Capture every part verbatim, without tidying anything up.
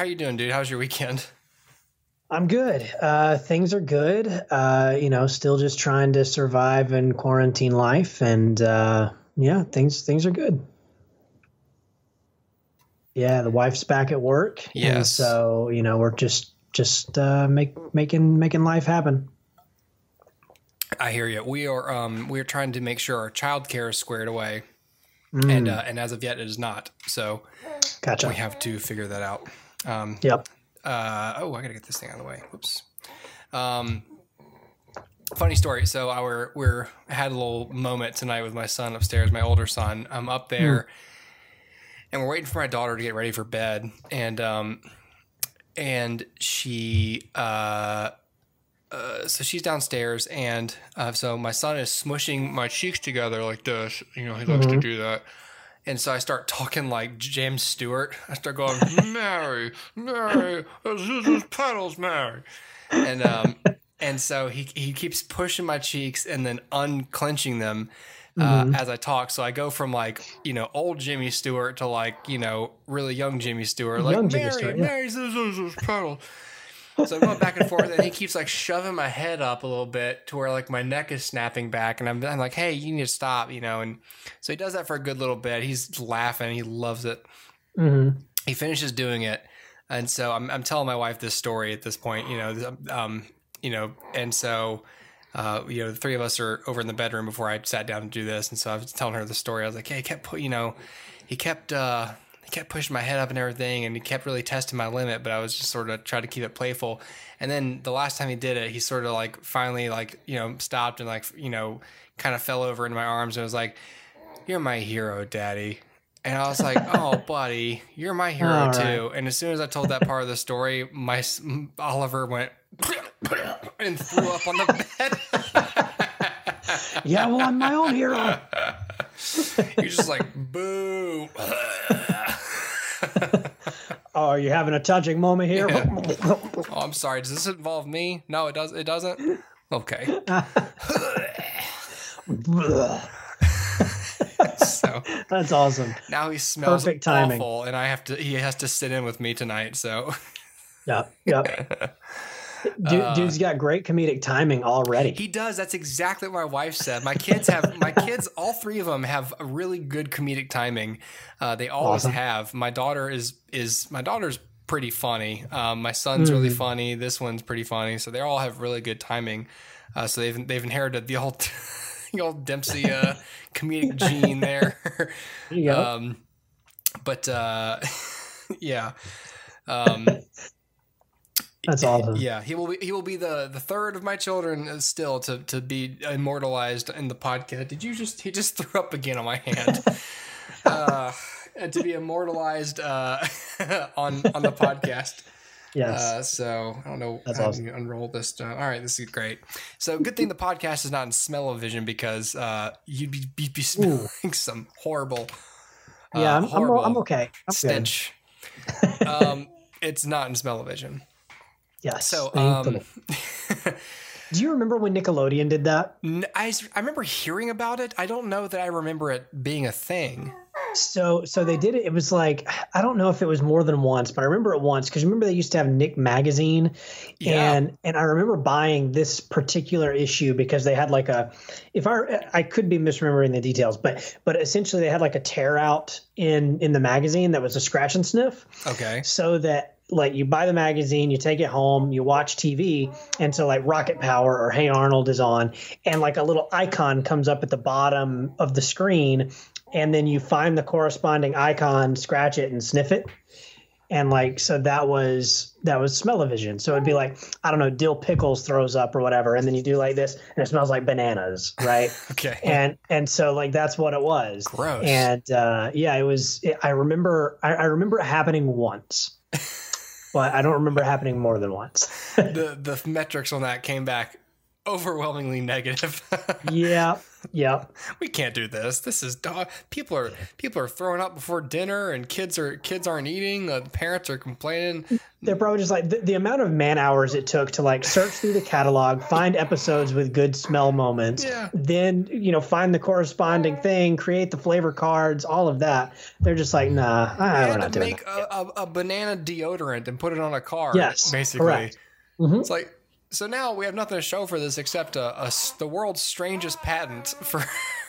how you doing, dude? How's your weekend? I'm good. Uh, things are good. Uh, you know, still just trying to survive in quarantine life, and uh, yeah, things things are good. Yeah, the wife's back at work. Yes. And so, you know, we're just just uh, make, making making life happen. I hear you. We are um, we are trying to make sure our childcare is squared away, mm. and uh, and as of yet, it is not. So, gotcha. We have to figure that out. Um, yep. Uh, oh, I gotta get this thing out of the way. Whoops. Um, funny story. So our we're had a little moment tonight with my son upstairs, my older son. I'm up there. Mm. And we're waiting for my daughter to get ready for bed, and um, and she, uh, uh, so she's downstairs, and uh, so my son is smushing my cheeks together like this, you know, he mm-hmm. loves to do that, and so I start talking like James Stewart. I start going, Mary, Mary, Azusa's petals, Mary, and um, and so he he keeps pushing my cheeks and then unclenching them. Uh, mm-hmm. as I talk. So I go from like, you know, old Jimmy Stewart to like, you know, really young Jimmy Stewart, like young Mary, Stewart, yeah. Mary, this is his pedal. So I'm going back and forth, and he keeps like shoving my head up a little bit to where like my neck is snapping back, and I'm, I'm like, hey, you need to stop, you know. And so he does that for a good little bit. He's laughing. He loves it. Mm-hmm. He finishes doing it. And so I'm, I'm telling my wife this story at this point, you know, um, you know, and so Uh, you know, the three of us are over in the bedroom before I sat down to do this. And so I was telling her the story. I was like, hey, he kept, pu- you know, he kept, uh, he kept pushing my head up and everything. And he kept really testing my limit, but I was just sort of trying to keep it playful. And then the last time he did it, he sort of like finally like, you know, stopped and like, you know, kind of fell over in my arms. And was like, you're my hero, daddy. And I was like, oh, buddy, you're my hero All too. Right. And as soon as I told that part of the story, my Oliver went, and threw up on the bed. Yeah, well, I'm my own hero. You're just like, boo. Oh, are you having a touching moment here? Yeah. Oh, I'm sorry. Does this involve me? No, it does. It doesn't. Okay. So that's awesome. Now he smells perfect timing. Awful, and I have to. He has to sit in with me tonight. So. Yeah. Yep. Dude, uh, dude's got great comedic timing already. He does. That's exactly what my wife said. My kids have, my kids, all three of them have a really good comedic timing. Uh, they always awesome. have. My daughter is, is my daughter's pretty funny. Um, my son's mm-hmm. really funny. This one's pretty funny. So they all have really good timing. Uh, so they've, they've inherited the old, the old Dempsey, uh, comedic gene there. Yep. Um, but, uh, yeah. Um, That's awesome. Yeah, he will be. He will be the, the third of my children still to, to be immortalized in the podcast. Did you just? He just threw up again on my hand. uh, to be immortalized uh, on on the podcast. Yes. Uh, so I don't know That's how awesome. you unroll this stuff. All right, this is great. So good thing the podcast is not in Smell-O-Vision, because uh, you'd be be, be smelling Ooh. some horrible. Uh, yeah, I'm horrible I'm, I'm okay. I'm stench. um, it's not in Smell-O-Vision. Yes. So, um, do you remember when Nickelodeon did that? I, I remember hearing about it. I don't know that I remember it being a thing. So, so they did it. It was like, I don't know if it was more than once, but I remember it once. Cause remember they used to have Nick Magazine, yeah. and, and I remember buying this particular issue because they had like a, if I, I could be misremembering the details, but, but essentially they had like a tear out in, in the magazine that was a scratch and sniff. Okay. So that, like, you buy the magazine, you take it home, you watch T V, and so like Rocket Power or Hey Arnold is on, and like a little icon comes up at the bottom of the screen, and then you find the corresponding icon, scratch it, and sniff it. And like, so that was that was Smell-O-Vision. So it'd be like, I don't know, Dill Pickles throws up or whatever, and then you do like this, and it smells like bananas, right? Okay. And and so like that's what it was. Gross. And uh, yeah, it was. It, I remember. I, I remember it happening once. Well, I don't remember it happening more than once. the the metrics on that came back overwhelmingly negative. Yeah, Yeah, we can't do this. This is dog. People are people are throwing up before dinner, and kids are kids aren't eating. The parents are complaining. They're probably just like the, the amount of man hours it took to like search through the catalog, find episodes with good smell moments, yeah. then you know find the corresponding thing, create the flavor cards, all of that. They're just like, nah, I, we're not doing that. Make a, a, a banana deodorant and put it on a card. Yes, basically. Correct. Mm-hmm. It's like. So now we have nothing to show for this except a, a, the world's strangest patent for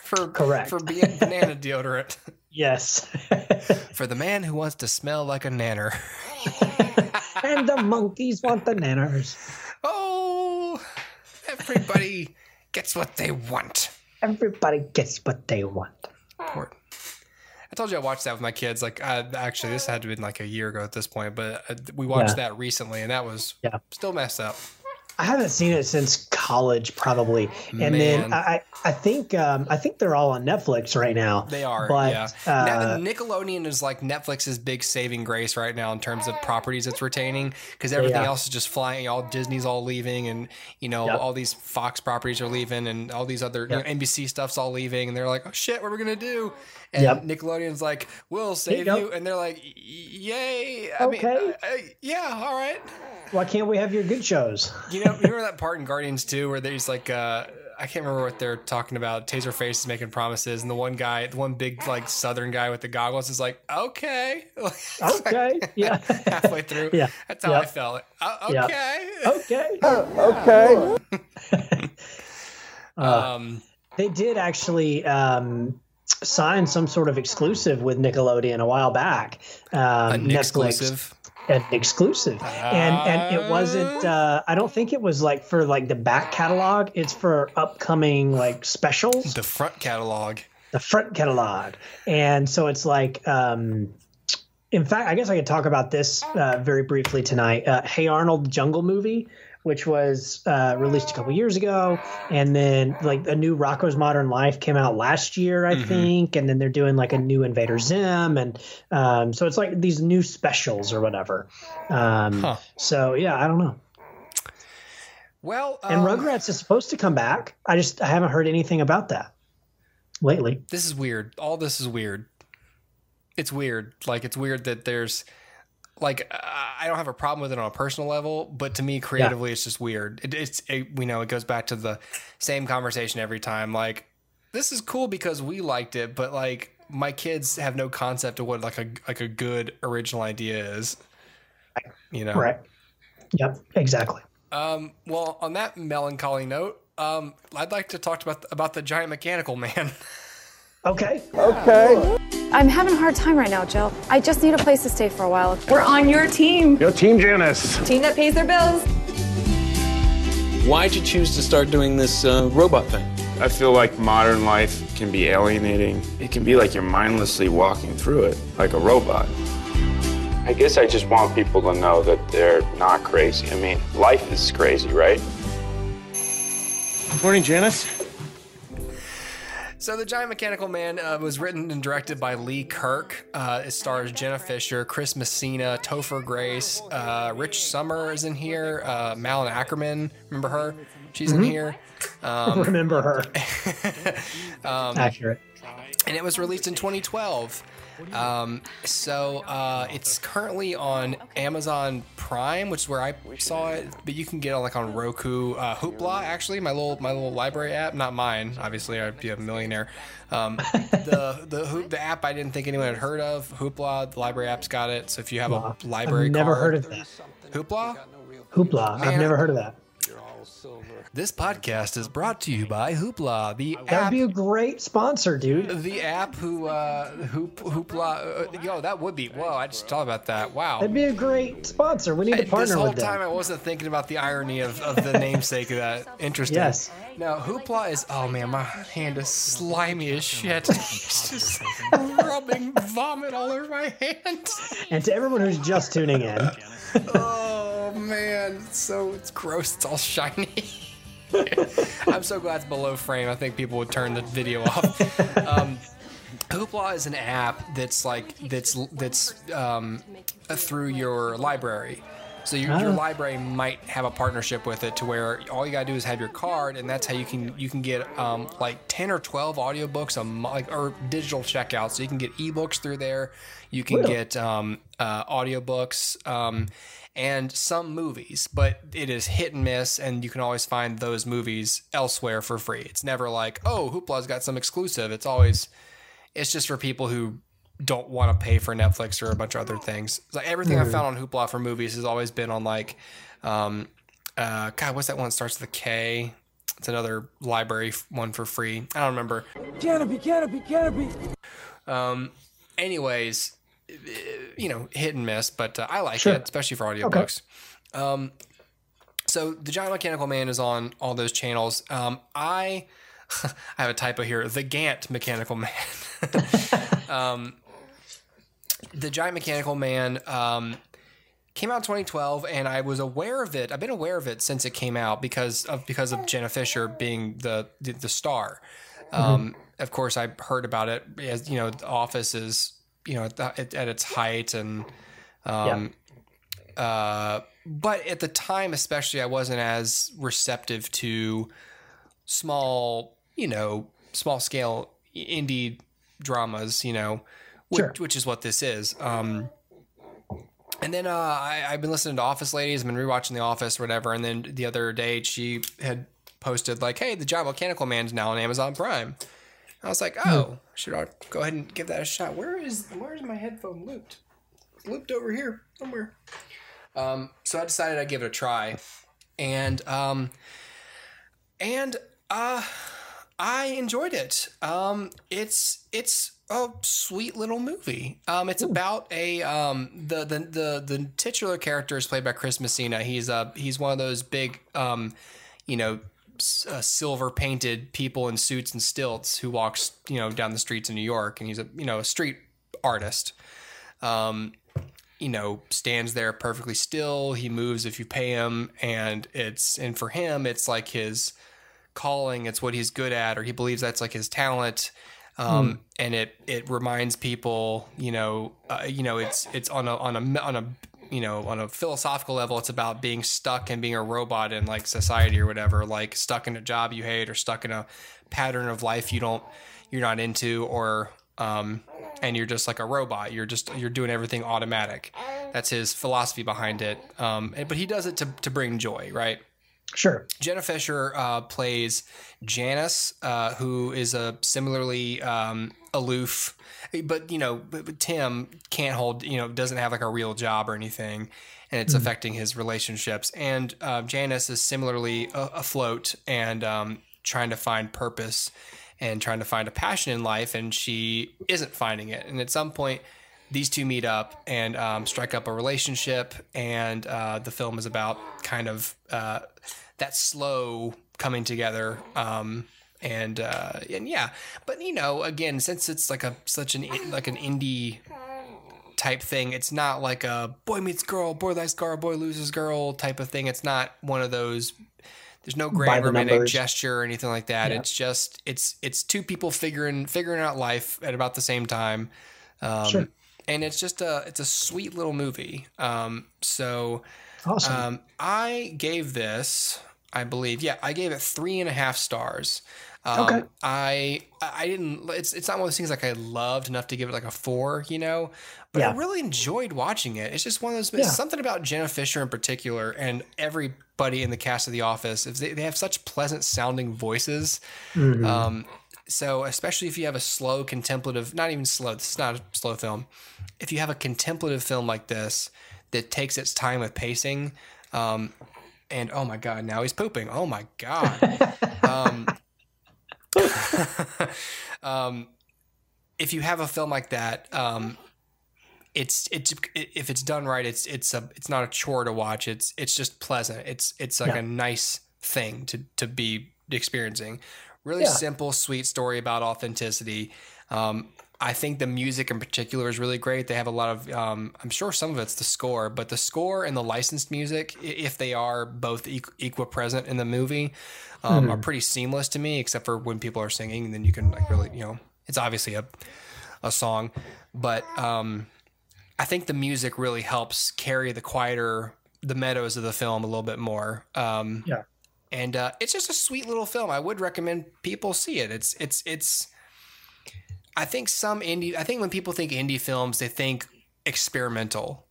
for Correct. for being banana deodorant. Yes. For the man who wants to smell like a nanner. And the monkeys want the nanners. Oh, everybody gets what they want. Everybody gets what they want. Important. I told you I watched that with my kids. Like, I, actually, this had to have been like a year ago at this point, but we watched yeah. that recently, and that was yeah. still messed up. I haven't seen it since college, probably, and Man. then I I think um, I think they're all on Netflix right now. They are, but, yeah. Uh, now, the Nickelodeon is like Netflix's big saving grace right now in terms of properties it's retaining, because everything yeah. else is just flying. All Disney's all leaving, and you know yep. all these Fox properties are leaving, and all these other yep. you know, N B C stuff's all leaving, and they're like, oh shit, what are we gonna do? And yep. Nickelodeon's like, we'll save you, you, and they're like, yay! I okay, mean, uh, uh, yeah, all right. Why can't we have your good shows? You know, you remember that part in Guardians two where there's like, uh, I can't remember what they're talking about. Taserface is making promises, and the one guy, the one big like Southern guy with the goggles is like, okay, okay, yeah, halfway through. Yeah, that's how yep. I felt. Uh, okay, yep. okay, oh, okay. um, they did actually. Um, signed some sort of exclusive with Nickelodeon a while back. Um, Netflix exclusive. An exclusive. Uh, and and it wasn't uh, I don't think it was like for like the back catalog. It's for upcoming like specials. The front catalog. The front catalog. And so it's like um, in fact, I guess I could talk about this uh, very briefly tonight. Uh, Hey Arnold, the Jungle Movie, which was uh, released a couple years ago. And then like a new Rocko's Modern Life came out last year, I mm-hmm. think. And then they're doing like a new Invader Zim. And um, so it's like these new specials or whatever. Um, huh. So, yeah, I don't know. Well, um, and Rugrats is supposed to come back. I just I haven't heard anything about that lately. This is weird. All this is weird. It's weird. Like, it's weird that there's like I don't have a problem with it on a personal level, but to me creatively yeah. it's just weird. It, it's it, you know, it goes back to the same conversation every time. Like, this is cool because we liked it, but like my kids have no concept of what like a like a good original idea is. You know, right? Yep, exactly. Um, well, on that melancholy note, um, I'd like to talk about about the giant mechanical man. Okay. Okay. I'm having a hard time right now, Jill. I just need a place to stay for a while. We're on your team. Your team, Janice. Team that pays their bills. Why'd you choose to start doing this uh, robot thing? I feel like modern life can be alienating. It can be like you're mindlessly walking through it, like a robot. I guess I just want people to know that they're not crazy. I mean, life is crazy, right? Morning, Janice. So The Giant Mechanical Man uh, was written and directed by Lee Kirk. Uh, it stars Jenna Fischer, Chris Messina, Topher Grace, uh, Rich Sommer is in here, uh, Malin Ackerman, remember her? She's mm-hmm. in here. Um, remember her. um, Accurate. And it was released in twenty twelve. Um, so uh, it's currently on Amazon Prime, which is where I saw it, but you can get it like on Roku, uh, Hoopla, actually, my little my little library app, not mine, obviously, I'd be a millionaire. Um, the the the app I didn't think anyone had heard of, Hoopla, the library app's got it. So if you have a library I've never card, heard of that. Hoopla? Hoopla, Man, I've never heard of that. This podcast is brought to you by Hoopla, the app. That'd be a great sponsor, dude. The app who, uh, Hoop, Hoopla, uh, yo, that would be, whoa, I just thought about that, wow. That'd be a great sponsor, we need to partner with them. This whole time I wasn't thinking about the irony of, of the namesake of that, interesting. Yes. Now, Hoopla is, oh man, my hand is slimy as shit. It's just rubbing vomit all over my hand. And to everyone who's just tuning in. Oh man, it's so it's gross, it's all shiny. I'm so glad it's below frame. I think people would turn the video off. Um, Hoopla is an app that's like that's that's um, through your library. So your, your library might have a partnership with it to where all you gotta do is have your card, and that's how you can you can get um, like ten or twelve audiobooks a mo- like, or digital checkouts. So you can get ebooks through there. You can really? get um, uh, audiobooks um, and some movies, but it is hit and miss, and you can always find those movies elsewhere for free. It's never like, oh, Hoopla's got some exclusive. It's always it's just for people who don't want to pay for Netflix or a bunch of other things. Like everything mm. I found on Hoopla for movies has always been on like, um, uh, God, what's that one that starts with a K? It's another library one for free. I don't remember. Canopy, canopy, canopy. Um, anyways, you know, hit and miss, but uh, I like sure. it, especially for audiobooks. Okay. Um, so The Giant Mechanical Man is on all those channels. Um, I, I have a typo here. The Gant Mechanical Man. um, The Giant Mechanical Man um, came out in twenty twelve, and I was aware of it. I've been aware of it since it came out because of because of Jenna Fischer being the the, the star. Um, mm-hmm. Of course, I heard about it as you know, The Office is you know at, the, at, at its height, and um, yeah. uh, but at the time, especially, I wasn't as receptive to small you know small scale indie dramas, you know. Sure. Which, which is what this is. Um, and then uh, I, I've been listening to Office Ladies. I've been rewatching The Office or whatever. And then the other day she had posted like, hey, The Giant Mechanical Man's now on Amazon Prime. And I was like, oh, should I go ahead and give that a shot? Where is where is my headphone looped? It's looped over here somewhere. Um, so I decided I'd give it a try. And, um, and uh, I enjoyed it. Um, it's it's... a sweet little movie. Um, it's Ooh. about a um, the, the the the titular character is played by Chris Messina. He's a he's one of those big, um, you know, s- uh, silver painted people in suits and stilts who walks you know down the streets in New York, and he's a you know a street artist. Um, you know, stands there perfectly still. He moves if you pay him, and it's and for him, it's like his calling. It's what he's good at, or he believes that's like his talent. Um, mm. and it, it reminds people, you know, uh, you know, it's, it's on a, on a, on a, you know, on a philosophical level, it's about being stuck and being a robot in like society or whatever, like stuck in a job you hate or stuck in a pattern of life you don't, you're not into, or, um, and you're just like a robot. You're just, you're doing everything automatic. That's his philosophy behind it. Um, but he does it to, to bring joy, right? Sure. Jenna Fischer uh, plays Janice, uh, who is a similarly um, aloof, but you know, but, but Tim can't hold, you know, doesn't have like a real job or anything, and it's mm-hmm. affecting his relationships. And uh, Janice is similarly afloat and um, trying to find purpose and trying to find a passion in life, and she isn't finding it. And at some point, these two meet up and um, strike up a relationship, and uh, the film is about kind of uh, that slow coming together. Um, and uh, and yeah, but you know, again, since it's like a such an like an indie type thing, it's not like a boy meets girl, boy likes girl, boy loses girl type of thing. It's not one of those. There's no grand romantic gesture or anything like that. Yeah. It's just it's it's two people figuring figuring out life at about the same time. Um, sure. And it's just a, it's a sweet little movie. Um, so awesome. um, I gave this, I believe, yeah, I gave it three and a half stars. Um, okay. I, I didn't, it's, it's not one of those things like I loved enough to give it like a four, you know, but yeah. I really enjoyed watching it. It's just one of those, it's yeah. something about Jenna Fischer in particular and everybody in the cast of The Office. If they, they have such pleasant sounding voices, mm-hmm. um, so especially if you have a slow contemplative, not even slow, this is not a slow film. If you have a contemplative film like this that takes its time with pacing, um, and oh my God, now he's pooping. Oh my God. um, um, if you have a film like that, um, it's, it's, if it's done right, it's, it's a, it's not a chore to watch. It's, it's just pleasant. It's, it's like yeah. a nice thing to, to be experiencing. Really yeah. simple, sweet story about authenticity. Um, I think the music in particular is really great. They have a lot of, um, I'm sure some of it's the score, but the score and the licensed music, if they are both equal present in the movie, um, mm. are pretty seamless to me, except for when people are singing, and then you can like really, you know, it's obviously a, a song, but um, I think the music really helps carry the quieter the meadows of the film a little bit more. Um, yeah. And uh, it's just a sweet little film. I would recommend people see it. It's, it's, it's, I think some indie, I think when people think indie films, they think experimental.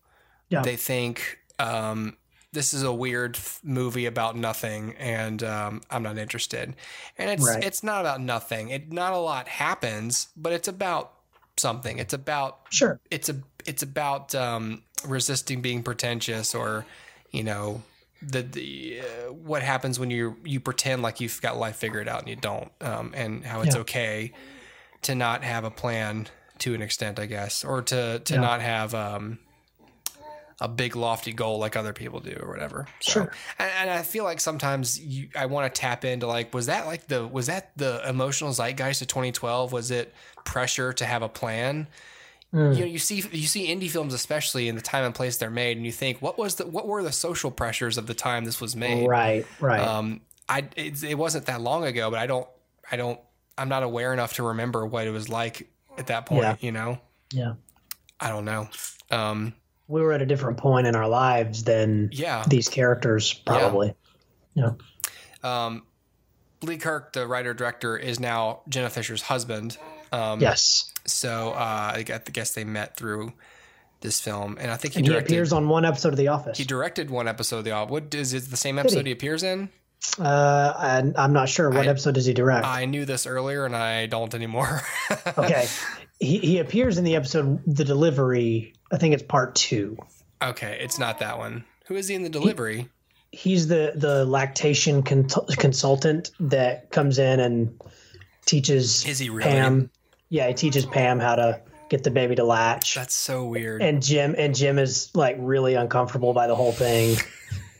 Yeah. They think um, this is a weird movie about nothing and um, I'm not interested. And it's, right. it's not about nothing. It, not a lot happens, but it's about something. It's about, sure. It's a, it's about um, resisting being pretentious or, you know, the, the uh, what happens when you you pretend like you've got life figured out and you don't, um, and how it's yeah. okay to not have a plan to an extent, I guess, or to, to yeah. not have um, a big lofty goal like other people do or whatever. So, sure. And, and I feel like sometimes you, I want to tap into like, was that like the, was that the emotional zeitgeist of twenty twelve? Was it pressure to have a plan? Mm. You know, you see, you see indie films, especially in the time and place they're made, and you think, what was the, what were the social pressures of the time this was made? Right, right. Um, I it, it wasn't that long ago, but I don't, I don't, I'm not aware enough to remember what it was like at that point. Yeah. You know, yeah, I don't know. Um, we were at a different point in our lives than yeah. these characters, probably. Yeah. yeah. Um, Lee Kirk, the writer director, is now Jenna Fischer's husband. Um, yes. So uh, I guess they met through this film, and I think he, and he directed, appears on one episode of The Office. He directed one episode of The Office. What is it? The same episode he? he appears in? Uh, I, I'm not sure. What I, episode does he direct? I knew this earlier, and I don't anymore. Okay, he he appears in the episode The Delivery. I think it's part two. Okay, it's not that one. Who is he in The Delivery? He, he's the the lactation con- consultant that comes in and teaches. Is he really? Pam. Yeah, he teaches Pam how to get the baby to latch. That's so weird. And Jim and Jim is like really uncomfortable by the whole thing.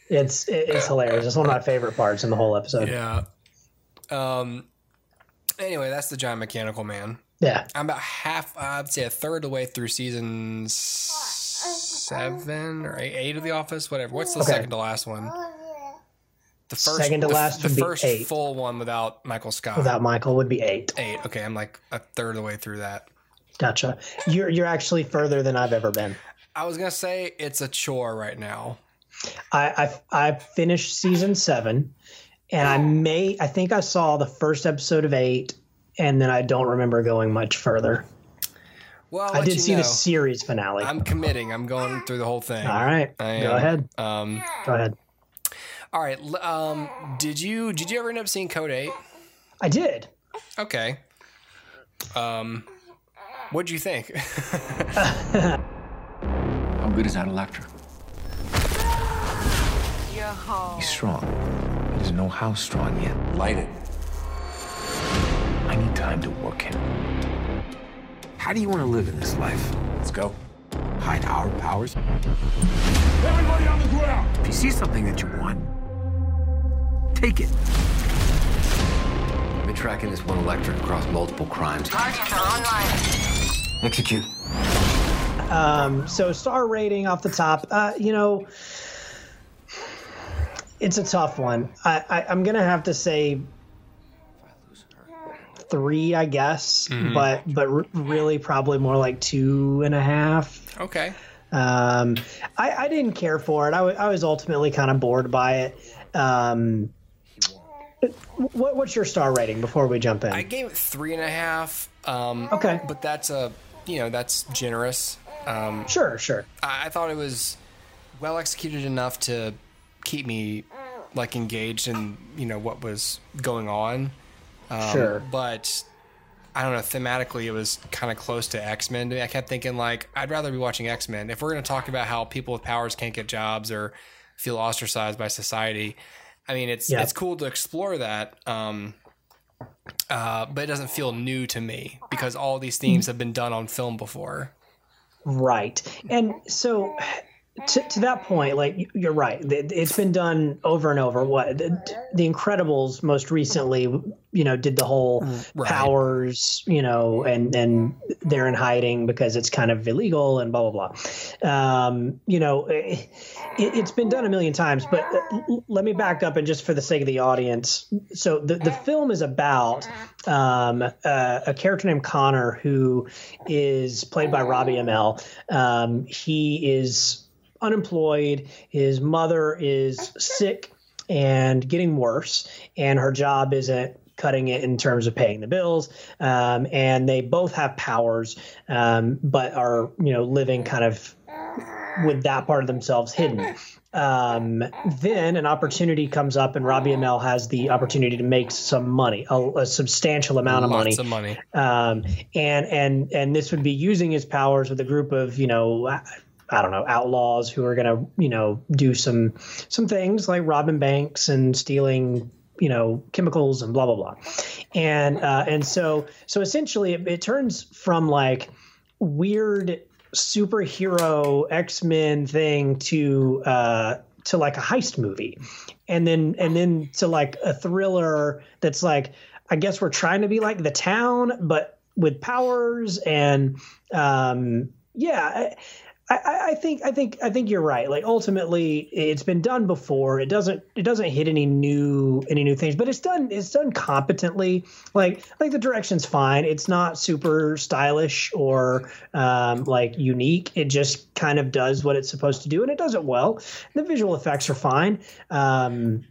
It's it's hilarious. It's one of my favorite parts in the whole episode. Yeah. Um. Anyway, that's the Giant Mechanical Man. Yeah. I'm about half, I'd say a third of the way through season seven or eight, eight of The Office, whatever. What's the okay. second to last one? The first, Second to the, last the first eight. Full one without Michael Scott. Without Michael would be eight. Eight. Okay, I'm like a third of the way through that. Gotcha. You're you're actually further than I've ever been. I was gonna say it's a chore right now. I I, I finished season seven, and I may I think I saw the first episode of eight, and then I don't remember going much further. Well, I'll I did see know. the series finale. I'm committing. I'm going through the whole thing. All right. I am. Go ahead. Um, Go ahead. All right. Um, did you did you ever end up seeing Code eight? I did. Okay. Um, what'd you think? How good is that Electra? You're home. He's strong. He doesn't know how strong yet. Light it. I need time to work him. How do you want to live in this life? Let's go. Hide our powers. Everybody on the ground! If you see something that you want, take it. I've been tracking this one Electra across multiple crimes. Targets are online. Execute. Um, so star rating off the top. Uh, you know, it's a tough one. I, I, I'm going to have to say three, I guess, mm. but but r- really probably more like two and a half. Okay. Um, I, I didn't care for it. I, w- I was ultimately kind of bored by it. Um, what, what's your star rating before we jump in? I gave it three and a half. Um, okay, but that's a you know that's generous. Um, sure, sure. I, I thought it was well executed enough to keep me like engaged in you know what was going on. Um, sure, but. I don't know, thematically it was kind of close to X-Men. I kept thinking, like, I'd rather be watching X-Men. If we're going to talk about how people with powers can't get jobs or feel ostracized by society, I mean, it's yeah. it's cool to explore that, um, uh, but it doesn't feel new to me because all these themes have been done on film before. Right. And so to, to that point, like, you're right. It's been done over and over. What The, the Incredibles most recently, you know, did the whole right. powers, you know, and, and they're in hiding because it's kind of illegal and blah, blah, blah. Um, you know, it, it's been done a million times, but let me back up and just for the sake of the audience. So the, the film is about um, uh, a character named Connor who is played by Robbie Amell. Um, he is unemployed. His mother is sick and getting worse, and her job isn't cutting it in terms of paying the bills. Um, and they both have powers, um, but are, you know, living kind of with that part of themselves hidden. Um, then an opportunity comes up, and Robbie Amell has the opportunity to make some money, a, a substantial amount of Lots money. Lots of money. Um, and, and, and this would be using his powers with a group of, you know, I don't know, outlaws who are going to, you know, do some, some things like robbing banks and stealing, you know, chemicals and blah, blah, blah. And, uh, and so, so essentially it, it turns from like weird superhero X-Men thing to uh to like a heist movie, and then and then to like a thriller that's like, I guess we're trying to be like The Town but with powers. And um yeah I, I, I think I think I think you're right. Like ultimately it's been done before. It doesn't it doesn't hit any new any new things, but it's done it's done competently. Like like the direction's fine. It's not super stylish or um, like unique. It just kind of does what it's supposed to do, and it does it well. The visual effects are fine. Um,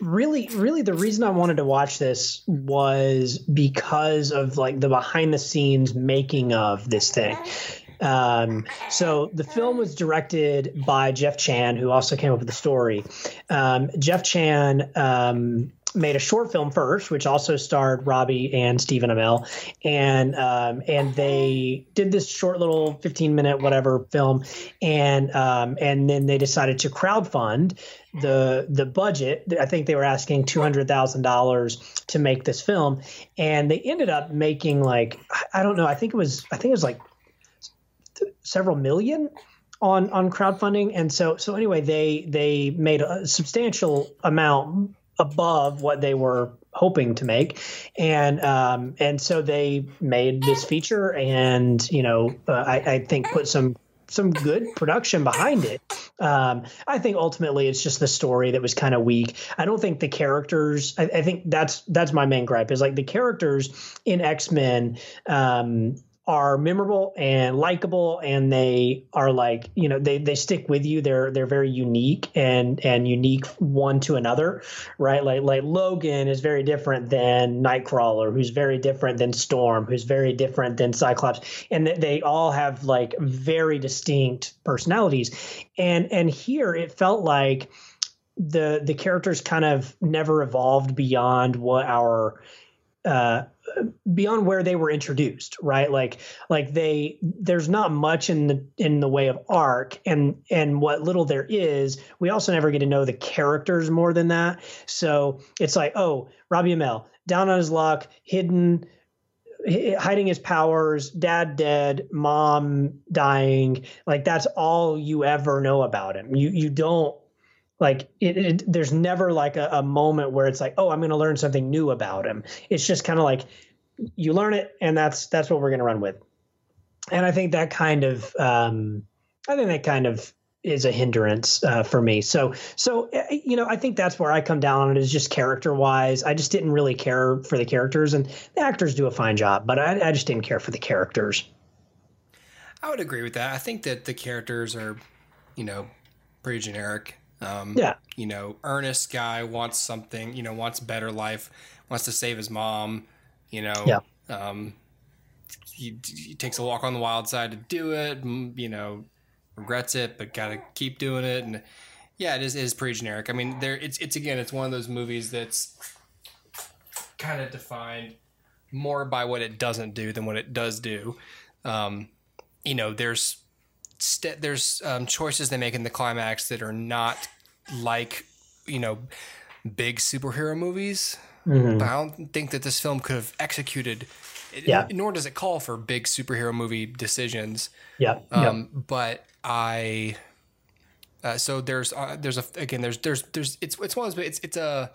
really, really the reason I wanted to watch this was because of like the behind the scenes making of this thing. Um, so the film was directed by Jeff Chan, who also came up with the story. Um, Jeff Chan, um, made a short film first, which also starred Robbie and Stephen Amell. And, um, and they did this short little fifteen minute, whatever film. And, um, and then they decided to crowdfund the, the budget. I think they were asking two hundred thousand dollars to make this film. And they ended up making like, I don't know. I think it was, I think it was like several million on, on crowdfunding. And so, so anyway, they, they made a substantial amount above what they were hoping to make. And, um, and so they made this feature and, you know, uh, I, I think put some, some good production behind it. Um, I think ultimately it's just the story that was kind of weak. I don't think the characters, I, I think that's, that's my main gripe is like the characters in X-Men, um, are memorable and likable, and they are like, you know, they, they stick with you. They're, they're very unique and, and unique one to another, right? Like, like Logan is very different than Nightcrawler, who's very different than Storm, who's very different than Cyclops. And they all have like very distinct personalities. And, and here it felt like the, the characters kind of never evolved beyond what our, uh, beyond where they were introduced, right? Like, like they, there's not much in the, in the way of arc, and, and what little there is, we also never get to know the characters more than that. So it's like, oh, Robbie Amell down on his luck, hidden, hiding his powers, dad dead, mom dying. Like that's all you ever know about him. You, you don't, Like it, it, there's never like a, a moment where it's like, oh, I'm going to learn something new about him. It's just kind of like you learn it, and that's that's what we're going to run with. And I think that kind of, um, I think that kind of is a hindrance uh, for me. So, so you know, I think that's where I come down on it is just character wise. I just didn't really care for the characters, and the actors do a fine job, but I, I just didn't care for the characters. I would agree with that. I think that the characters are, you know, pretty generic. Um, yeah. You know, earnest guy wants something, you know, wants better life, wants to save his mom, you know, yeah. um, he, he takes a walk on the wild side to do it, you know, regrets it, but got to keep doing it. And yeah, it is, it is pretty generic. I mean, there it's, it's again, it's one of those movies that's kind of defined more by what it doesn't do than what it does do. Um, you know, there's, St- there's um, choices they make in the climax that are not like, you know, big superhero movies. Mm-hmm. But I don't think that this film could have executed. It, yeah. Nor does it call for big superhero movie decisions. Yeah. Um, yeah. But I. Uh, so there's uh, there's a again there's there's there's it's it's one of those, it's it's a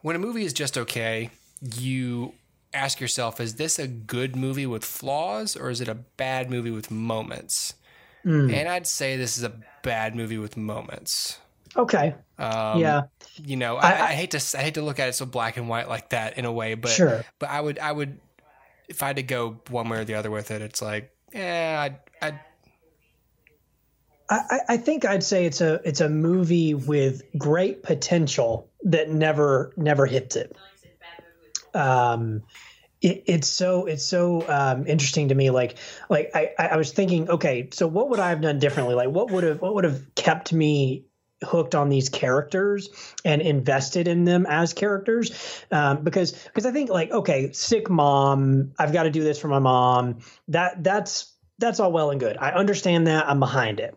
when a movie is just okay, you ask yourself, is this a good movie with flaws or is it a bad movie with moments? Mm. And I'd say this is a bad movie with moments. Okay. Um, yeah. You know, I, I, I hate to, I hate to look at it so black and white like that in a way, but, sure. but I would, I would, if I had to go one way or the other with it, it's like, eh, I, I, I, I think I'd say it's a it's a movie with great potential that never never hits it. Um, it it's so it's so um, interesting to me. Like like I, I was thinking, okay, so what would I have done differently? Like what would have what would have kept me hooked on these characters and invested in them as characters, um, because because I think, like, okay, sick mom, I've got to do this for my mom. That that's that's all well and good. I understand that. I'm behind it.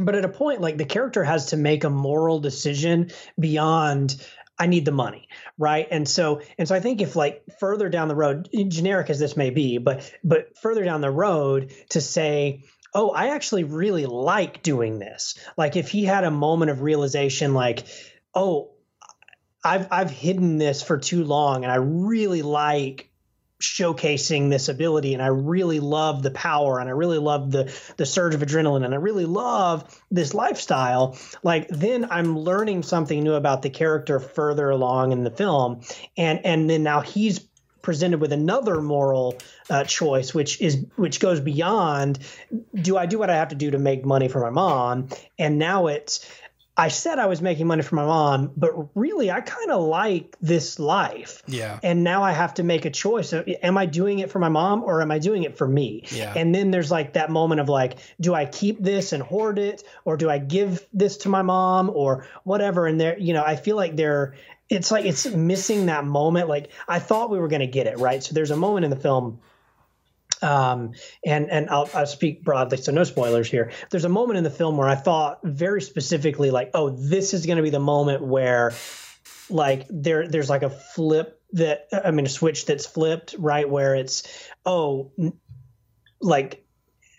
But at a point, like, the character has to make a moral decision beyond I need the money, right? And so and so I think if, like, further down the road, generic as this may be, but but further down the road to say, oh, I actually really like doing this. Like, if he had a moment of realization, like, oh, I've I've hidden this for too long, and I really like showcasing this ability, and I really love the power, and I really love the the surge of adrenaline, and I really love this lifestyle. Like, then I'm learning something new about the character further along in the film, and and then now he's presented with another moral uh, choice, which is which goes beyond, do I do what I have to do to make money for my mom? And now it's, I said I was making money for my mom, but really I kind of like this life. Yeah. And now I have to make a choice. Am I doing it for my mom, or am I doing it for me? Yeah. And then there's, like, that moment of, like, do I keep this and hoard it, or do I give this to my mom, or whatever? And there, you know, I feel like they're, it's like it's missing that moment. Like, I thought we were going to get it, right? So there's a moment in the film, um, and and I'll, I'll speak broadly, so no spoilers here. There's a moment in the film where I thought very specifically, like, oh, this is going to be the moment where, like, there there's like a flip that I mean a switch that's flipped, right? Where it's, oh, like,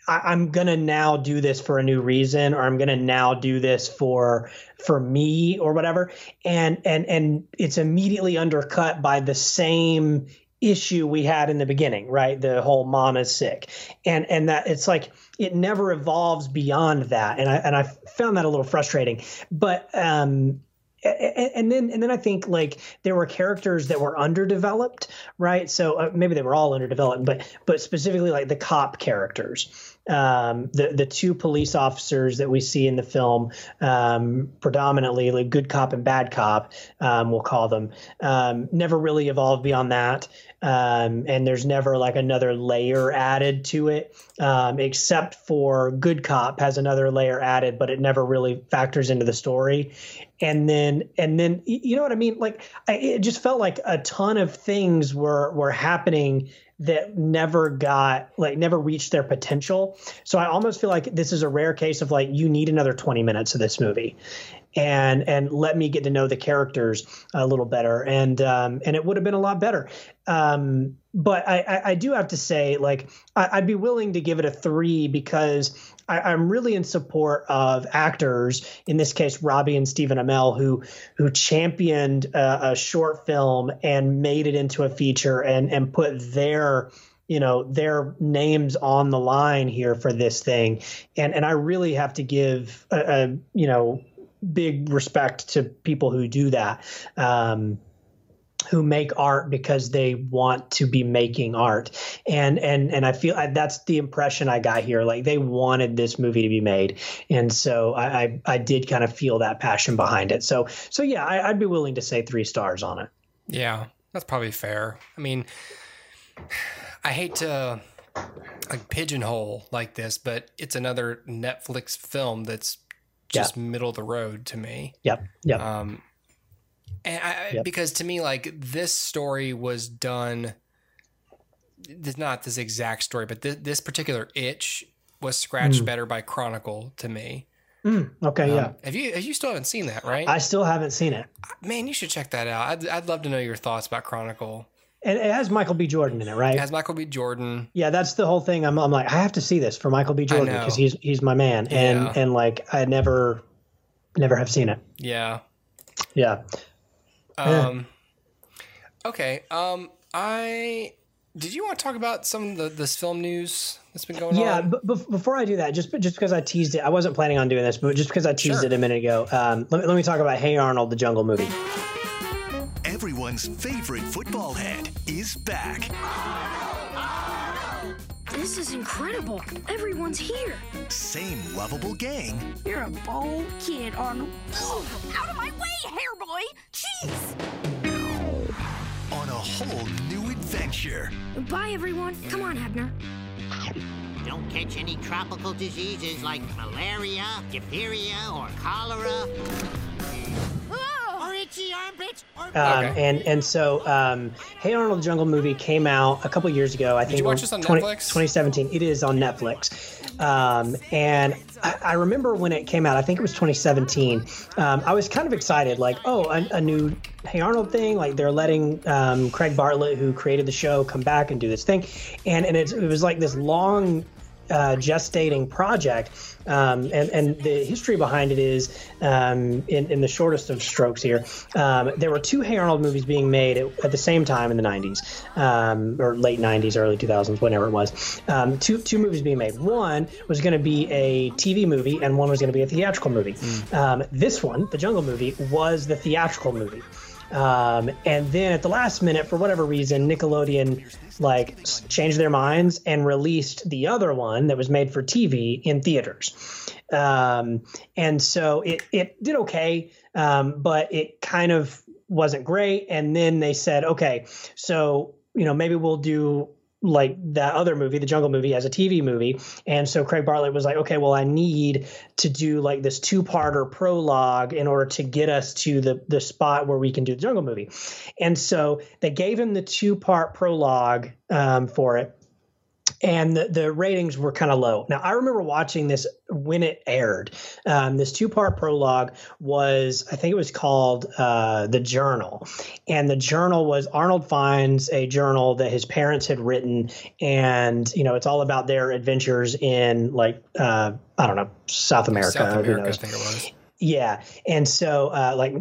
I, I'm going to now do this for a new reason, or I'm going to now do this for for me, or whatever. And, and, and it's immediately undercut by the same issue we had in the beginning, right? The whole mom is sick, and, and that it's like, it never evolves beyond that. And I, and I found that a little frustrating, but, um, And then, and then I think, like, there were characters that were underdeveloped, right? So uh, maybe they were all underdeveloped, but but specifically, like, the cop characters, um, the the two police officers that we see in the film, um, predominantly, like, good cop and bad cop, um, we'll call them, um, never really evolved beyond that. Um, and there's never, like, another layer added to it, um, except for good cop has another layer added, but it never really factors into the story. And then, and then, you know what I mean? Like, I, it just felt like a ton of things were, were happening that never got, like, never reached their potential. So I almost feel like this is a rare case of, like, you need another twenty minutes of this movie, and and let me get to know the characters a little better. And um, and it would have been a lot better. Um, but I, I, I do have to say, like, I, I'd be willing to give it a three, because I, I'm really in support of actors, in this case, Robbie and Stephen Amell, who who championed a, a short film and made it into a feature, and and put their, you know, their names on the line here for this thing. And and I really have to give a, a you know, big respect to people who do that, um, who make art because they want to be making art. And, and, and I feel I, that's the impression I got here. Like, they wanted this movie to be made. And so I, I, I did kind of feel that passion behind it. So, so yeah, I, I'd be willing to say three stars on it. Yeah, that's probably fair. I mean, I hate to, like, pigeonhole like this, but it's another Netflix film that's just yeah. middle of the road to me. Yep. Yep. Um, and I, yep. because to me, like, this story was done, this, not this exact story, but th- this particular itch was scratched mm. better by Chronicle to me. Mm, okay. Um, yeah. Have you, you still haven't seen that, right? I still haven't seen it. Man, you should check that out. I'd, I'd love to know your thoughts about Chronicle. And it has Michael B. Jordan in it, right? It has Michael B. Jordan. Yeah, that's the whole thing. I'm, I'm like, I have to see this for Michael B. Jordan, because he's he's my man, and yeah. and like I never, never have seen it. Yeah, yeah. Um, yeah. Okay. Um, I did you want to talk about some of the this film news that's been going yeah, on? Yeah, but, but before I do that, just just because I teased it, I wasn't planning on doing this, but just because I teased sure. it a minute ago, um, let me let me talk about Hey Arnold, the Jungle movie. Everyone's favorite football head is back. This is incredible. Everyone's here. Same lovable gang. You're a bold kid, Arnold. Oh, out of my way, hair boy. Jeez. On a whole new adventure. Bye, everyone. Come on, Abner. Don't catch any tropical diseases like malaria, diphtheria, or cholera. Um, and and so um, Hey Arnold, the Jungle Movie came out a couple years ago. I think Did you watch this on Netflix? twenty seventeen. It is on Netflix. Um, and I, I remember when it came out, I think it was twenty seventeen. Um, I was kind of excited, like, oh, a, a new Hey Arnold thing. Like they're letting um, Craig Bartlett, who created the show, come back and do this thing. And and it, it was like this long uh, gestating project. Um, and, and the history behind it is, um, in, in the shortest of strokes here, um, there were two Hey Arnold movies being made at, at the same time in the nineties, um, or late nineties, early two thousands, whenever it was. Um, two two movies being made. One was going to be a T V movie, and one was going to be a theatrical movie. Mm. Um, this one, the Jungle Movie, was the theatrical movie. Um, and then at the last minute, for whatever reason, Nickelodeon like changed their minds and released the other one that was made for T V in theaters. Um, and so it, it did okay, um, but it kind of wasn't great. And then they said, okay, so, you know, maybe we'll do like that other movie, the Jungle Movie, as a T V movie. And so Craig Bartlett was like, okay, well, I need to do like this two-parter prologue in order to get us to the the spot where we can do the Jungle Movie. And so they gave him the two-part prologue um, for it. And the, the ratings were kind of low. Now, I remember watching this when it aired. Um, this two-part prologue was, I think it was called uh, The Journal. And the journal was Arnold finds a journal that his parents had written. And, you know, it's all about their adventures in, like, uh, I don't know, South America. South America, who knows? I think it was. Yeah. And so, uh, like,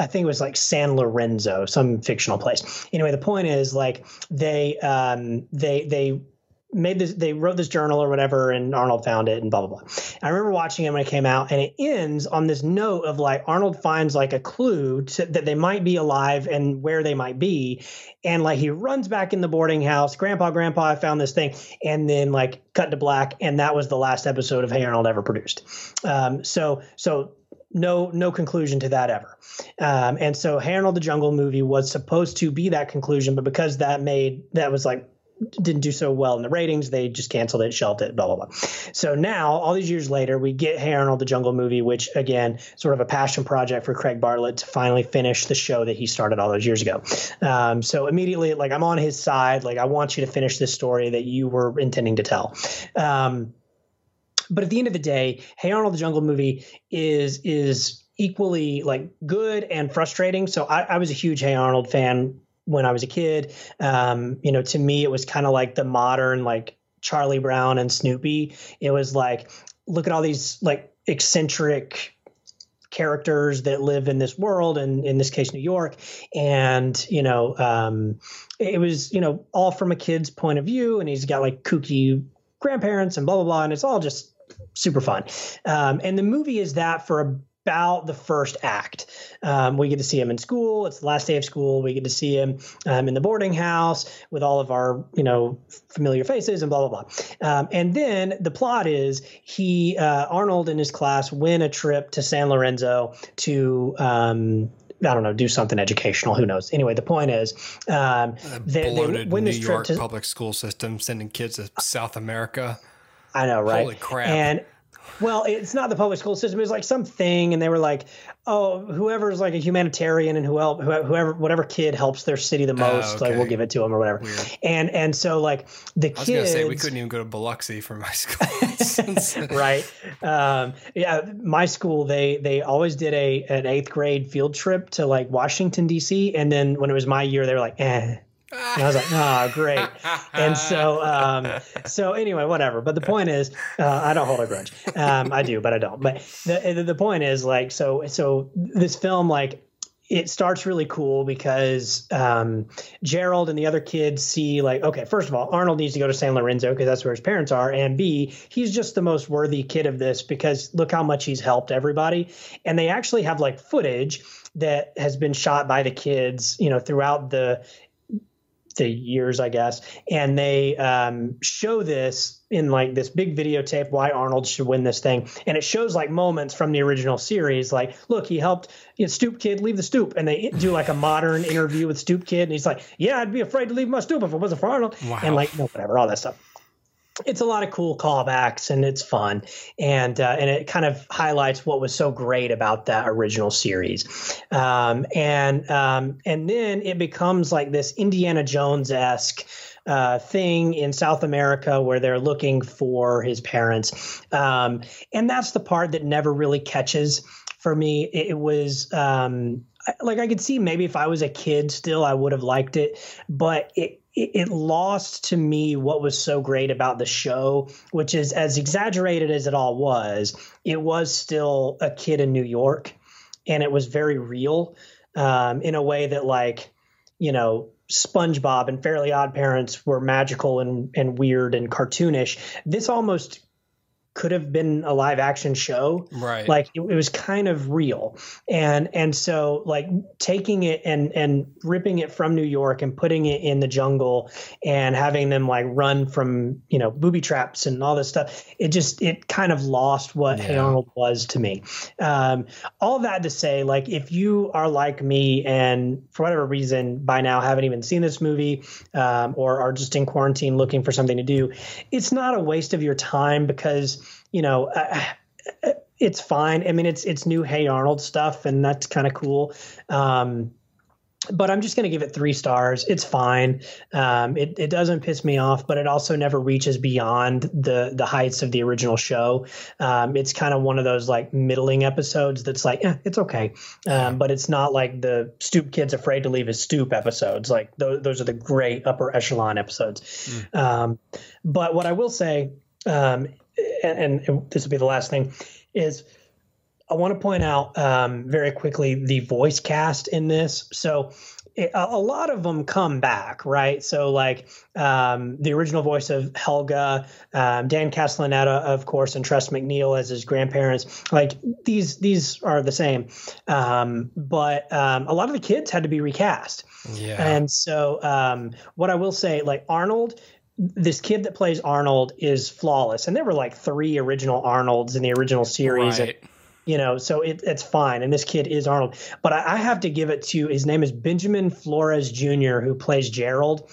I think it was like San Lorenzo, some fictional place. Anyway, the point is, like, they um, they they – made this, they wrote this journal or whatever, and Arnold found it and blah, blah, blah. I remember watching it when it came out, and it ends on this note of like Arnold finds like a clue to, that they might be alive and where they might be. And like he runs back in the boarding house, grandpa, grandpa, I found this thing. And then like cut to black. And that was the last episode of Hey Arnold ever produced. Um, so, so no, no conclusion to that ever. Um, and so Hey Arnold, the Jungle Movie was supposed to be that conclusion, but because that made, that was like, didn't do so well in the ratings, they just canceled it, shelved it, blah, blah, blah. So now, all these years later, we get Hey Arnold, the Jungle Movie, which, again, sort of a passion project for Craig Bartlett to finally finish the show that he started all those years ago. Um, so immediately, like, I'm on his side. Like, I want you to finish this story that you were intending to tell. Um, but at the end of the day, Hey Arnold, the Jungle Movie is is equally, like, good and frustrating. So I, I was a huge Hey Arnold fan when I was a kid. Um, you know, to me, it was kind of like the modern, like Charlie Brown and Snoopy. It was like, look at all these like eccentric characters that live in this world, and in this case, New York. And, you know, um, it was, you know, all from a kid's point of view. And he's got like kooky grandparents and blah, blah, blah. And it's all just super fun. Um, and the movie is that for a about the first act. Um, we get to see him in school. It's the last day of school. We get to see him um, in the boarding house with all of our, you know, familiar faces and blah, blah, blah. Um, and then the plot is he, uh, Arnold and his class win a trip to San Lorenzo to, um, I don't know, do something educational. Who knows? Anyway, the point is, um, they, they win this New trip York to public school system, sending kids to South America. I know, right? Holy crap. And, well, it's not the public school system. It was like something, and they were like, "Oh, whoever's like a humanitarian and who help, whoever, whatever kid helps their city the most, uh, okay. like we'll give it to them or whatever." Weird. And and so like the kids, I was gonna say we couldn't even go to Biloxi for my school, right? Um, yeah, my school they they always did a an eighth grade field trip to like Washington D C, and then when it was my year, they were like, "Eh." And I was like, oh, great. And so, um, so anyway, whatever. But the point is, uh, I don't hold a grudge. Um, I do, but I don't. But the the point is, like, so so this film, like, it starts really cool because um, Gerald and the other kids see, like, okay, first of all, Arnold needs to go to San Lorenzo because that's where his parents are. And B, he's just the most worthy kid of this because look how much he's helped everybody. And they actually have, like, footage that has been shot by the kids, you know, throughout the – to years, I guess. And they um, show this in like this big videotape, why Arnold should win this thing. And it shows like moments from the original series. Like, look, he helped you know, Stoop Kid leave the stoop. And they do like a modern interview with Stoop Kid. And he's like, yeah, I'd be afraid to leave my stoop if it wasn't for Arnold. Wow. And like, no, whatever, all that stuff. It's a lot of cool callbacks and it's fun. And, uh, and it kind of highlights what was so great about that original series. Um, and, um, and then it becomes like this Indiana Jones-esque, uh, thing in South America where they're looking for his parents. Um, and that's the part that never really catches for me. It, it was, um, like I could see maybe if I was a kid still, I would have liked it, but it, it lost to me what was so great about the show, which is as exaggerated as it all was, it was still a kid in New York and it was very real um, in a way that like, you know, SpongeBob and Fairly Odd Parents were magical and, and weird and cartoonish. This almost could have been a live action show. Right. Like it, it was kind of real. And, and so like taking it and, and ripping it from New York and putting it in the jungle and having them like run from, you know, booby traps and all this stuff. It just, it kind of lost what yeah. Hey Arnold was to me. Um, all that to say, like, if you are like me and for whatever reason by now haven't even seen this movie um, or are just in quarantine looking for something to do, it's not a waste of your time because you know, uh, it's fine. I mean, it's it's new Hey Arnold stuff, and that's kind of cool. Um, but I'm just going to give it three stars. It's fine. Um, it, it doesn't piss me off, but it also never reaches beyond the the heights of the original show. Um, it's kind of one of those like middling episodes that's like, eh, it's okay. Um, but it's not like the Stoop Kid's Afraid to Leave His Stoop episodes. Like th- those are the great upper echelon episodes. Mm. Um, but what I will say um And, and this will be the last thing is I want to point out um, very quickly the voice cast in this. So it, a, a lot of them come back, right? So like um, the original voice of Helga, um, Dan Castellaneta, of course, and Tress McNeil as his grandparents. Like these, these are the same. Um, but um, a lot of the kids had to be recast. Yeah. And so um, what I will say, like Arnold, this kid that plays Arnold is flawless. And there were like three original Arnolds in the original series, right. and, you know, so it, it's fine. And this kid is Arnold, but I, I have to give it to, his name is Benjamin Flores Junior, who plays Gerald,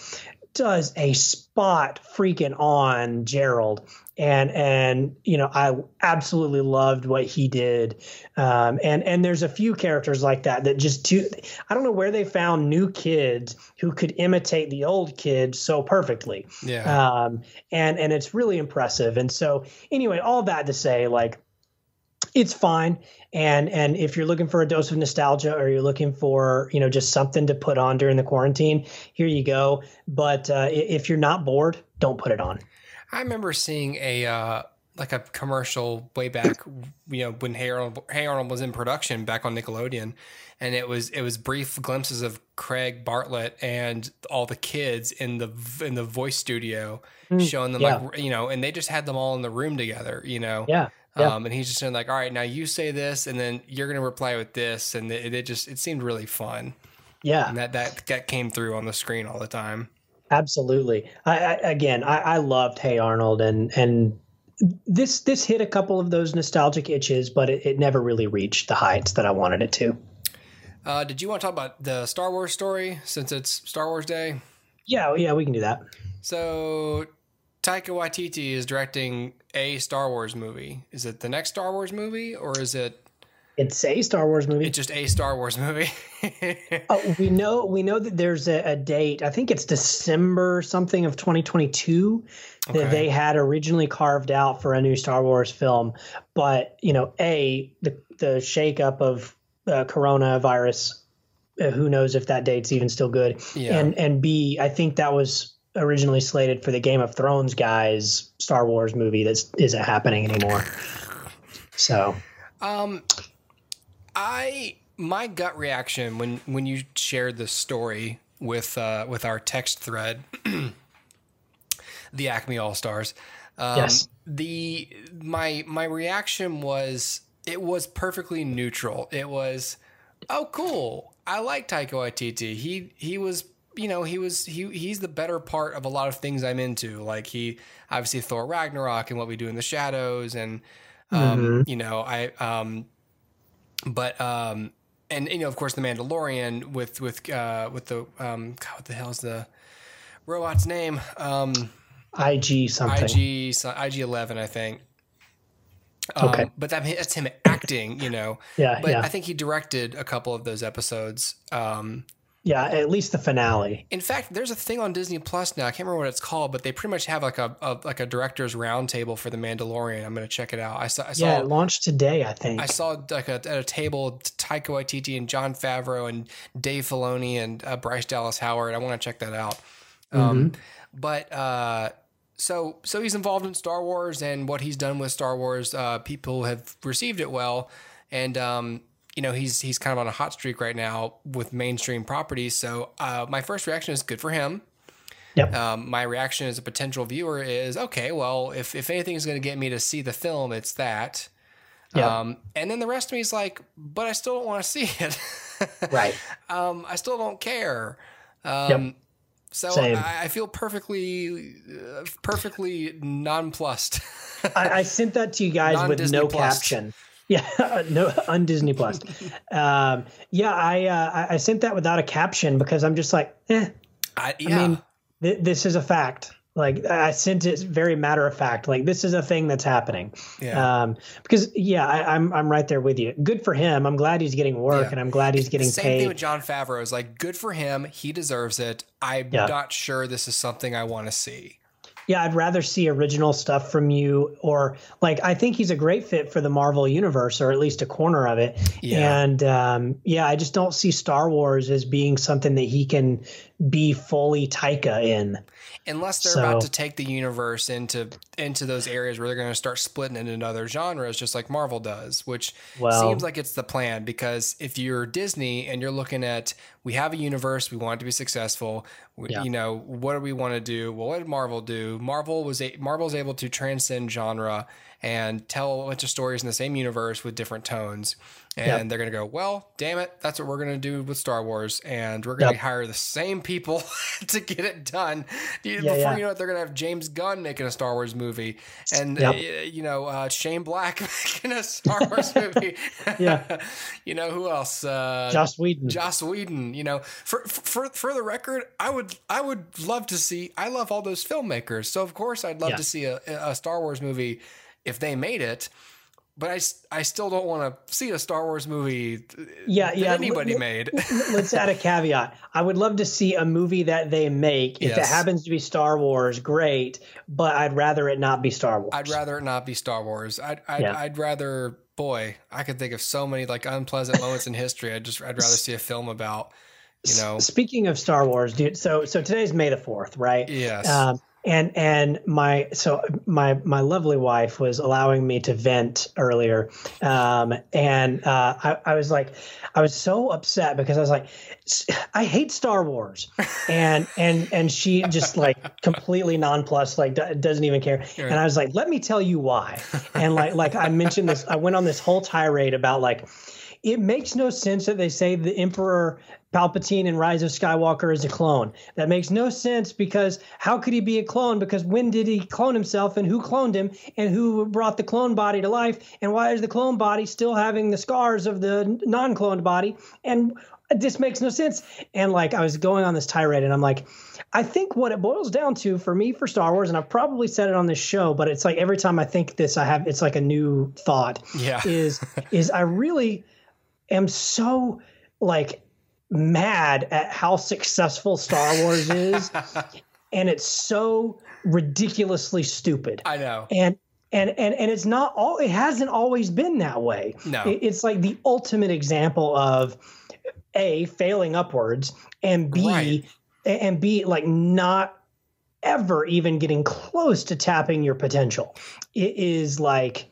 does a spot freaking on Gerald. And, and, you know, I absolutely loved what he did. Um, and, and there's a few characters like that, that just do, I don't know where they found new kids who could imitate the old kids so perfectly. Yeah. Um, and, and it's really impressive. And so anyway, all that to say, like, it's fine. And, and if you're looking for a dose of nostalgia or you're looking for, you know, just something to put on during the quarantine, here you go. But, uh, if you're not bored, don't put it on. I remember seeing a uh, like a commercial way back, you know, when Hey Arnold, Hey Arnold was in production back on Nickelodeon, and it was it was brief glimpses of Craig Bartlett and all the kids in the in the voice studio, mm, showing them yeah. like you know, and they just had them all in the room together, you know, yeah, yeah. Um, and he's just saying like, all right, now you say this, and then you're gonna reply with this, and it, it just it seemed really fun, yeah, and that that that came through on the screen all the time. Absolutely. I, I again, I, I loved Hey Arnold, and and this this hit a couple of those nostalgic itches, but it, it never really reached the heights that I wanted it to. Uh, did you want to talk about the Star Wars story since it's Star Wars Day? Yeah, yeah, we can do that. So, Taika Waititi is directing a Star Wars movie. Is it the next Star Wars movie, or is it? It's a Star Wars movie. It's just a Star Wars movie. oh, we know we know that there's a, a date. I think it's December something of twenty twenty-two okay. that they had originally carved out for a new Star Wars film. But, you know, a the the shakeup of uh, coronavirus, uh, who knows if that date's even still good. Yeah. And and B, I think that was originally slated for the Game of Thrones guys Star Wars movie that isn't happening anymore. So, um. I my gut reaction when, when you shared this story with uh, with our text thread, the Acme All Stars, um, yes. The my my reaction was it was perfectly neutral. It was, oh cool, I like Taika Waititi. He he was you know, he was he he's the better part of a lot of things I'm into. Like he obviously Thor Ragnarok and What We Do in the Shadows, and um, mm-hmm. you know I um, but um, and you know of course The Mandalorian with with uh, with the um, God, what the hell's the robot's name? Um, I G something. I G eleven, I think. Um, okay, but that, that's him acting, you know. yeah, but yeah. I think he directed a couple of those episodes. Um, yeah, at least the finale. In fact, there's a thing on Disney Plus now. I can't remember what it's called, but they pretty much have like a, a like a director's roundtable for The Mandalorian. I'm going to check it out. I saw. I saw yeah, it launched today, I think. I saw like a, at a table Taika Waititi and Jon Favreau and Dave Filoni and uh, Bryce Dallas Howard. I want to check that out. Um, mm-hmm. But. Uh, So, so he's involved in Star Wars, and what he's done with Star Wars, uh, people have received it well, and um, you know he's he's kind of on a hot streak right now with mainstream properties. So, uh, my first reaction is good for him. Yep. Um, my reaction as a potential viewer is okay. Well, if if anything is going to get me to see the film, it's that. Yep. Um, and then the rest of me is like, but I still don't want to see it. Right. Um, I still don't care. Um, yep. So I, I feel perfectly, uh, perfectly nonplussed. I, I sent that to you guys non with Disney no plus. caption. Yeah, no, un Disney plus. um, yeah, I uh, I sent that without a caption because I'm just like, eh. I, yeah. I mean, th- this is a fact. Like I sent it very matter of fact. Like this is a thing that's happening. Yeah. Um, because yeah, I, I'm I'm right there with you. Good for him. I'm glad he's getting work, yeah. and I'm glad he's getting paid. Same thing with Jon Favreau. Is like good for him. He deserves it. I'm yeah. not sure this is something I want to see. Yeah, I'd rather see original stuff from you, or like I think he's a great fit for the Marvel universe, or at least a corner of it. Yeah. And um, yeah, I just don't see Star Wars as being something that he can be fully Taika in, unless they're so. about to take the universe into into those areas where they're going to start splitting it into other genres, just like Marvel does, which well, seems like it's the plan. Because if you're Disney and you're looking at, we have a universe, we want it to be successful. We, yeah. You know, what do we want to do? Well, what did Marvel do? Marvel was a, Marvel's able to transcend genre and tell a bunch of stories in the same universe with different tones. And yep. they're going to go, well, damn it, that's what we're going to do with Star Wars. And we're going to yep. hire the same people to get it done. Yeah, Before yeah. you know it, they're going to have James Gunn making a Star Wars movie. And, yep. uh, you know, uh, Shane Black making a Star Wars movie. yeah. You know, who else? Uh, Joss Whedon. Joss Whedon. You know, for, for for the record, I would I would love to see, I love all those filmmakers. So, of course, I'd love yeah. to see a, a Star Wars movie if they made it. But I, I still don't want to see a Star Wars movie yeah, that yeah. anybody let, made. Let's add a caveat. I would love to see a movie that they make. If yes. it happens to be Star Wars, great. But I'd rather it not be Star Wars. I'd rather it not be Star Wars. I'd, I'd, yeah. I'd rather – boy, I could think of so many like unpleasant moments in history. I'd just I'd rather see a film about, you know. Speaking of Star Wars, dude, so so today's May the fourth, right? Yes. Um, And and my so my my lovely wife was allowing me to vent earlier, um, and uh, I, I was like, I was so upset because I was like, I hate Star Wars, and and and she just like completely nonplussed, like d- doesn't even care. Sure. And I was like, let me tell you why. And like like I mentioned this, I went on this whole tirade about like, it makes no sense that they say the Emperor Palpatine in Rise of Skywalker is a clone. That makes no sense because how could he be a clone? Because when did he clone himself, and who cloned him, and who brought the clone body to life? And why is the clone body still having the scars of the non-cloned body? And this makes no sense. And like I was going on this tirade, and I'm like, I think what it boils down to for me for Star Wars, and I've probably said it on this show, but it's like every time I think this, I have it's like a new thought. Yeah. Is is I really am so like mad at how successful Star Wars is, and it's so ridiculously stupid. I know. And and and and it's not all it hasn't always been that way. No. It's like the ultimate example of A, failing upwards, and B right. and B like not ever even getting close to tapping your potential. It is like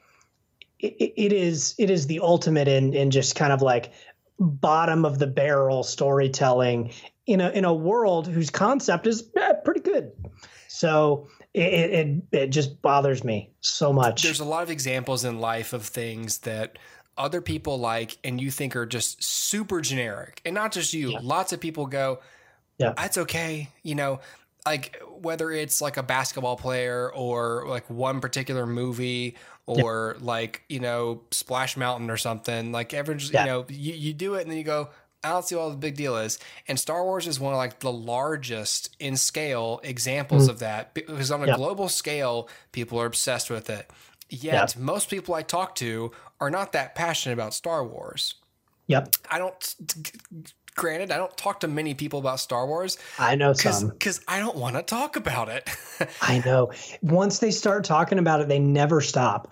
It, it is it is the ultimate in, in just kind of like bottom of the barrel storytelling in a in a world whose concept is eh, pretty good. So it, it it just bothers me so much. There's a lot of examples in life of things that other people like and you think are just super generic, and not just you. Yeah. Lots of people go, Yeah, that's okay. You know, like whether it's like a basketball player or like one particular movie or yeah. like, you know, Splash Mountain or something, like everyone just, yeah. you know, you, you do it and then you go, I don't see what the big deal is. And Star Wars is one of like the largest in scale examples mm-hmm. of that, because on a yeah. global scale, people are obsessed with it. Yet yeah. most people I talk to are not that passionate about Star Wars. Yep. I don't, granted, I don't talk to many people about Star Wars. I know cause, some. Because I don't want to talk about it. I know. Once they start talking about it, they never stop.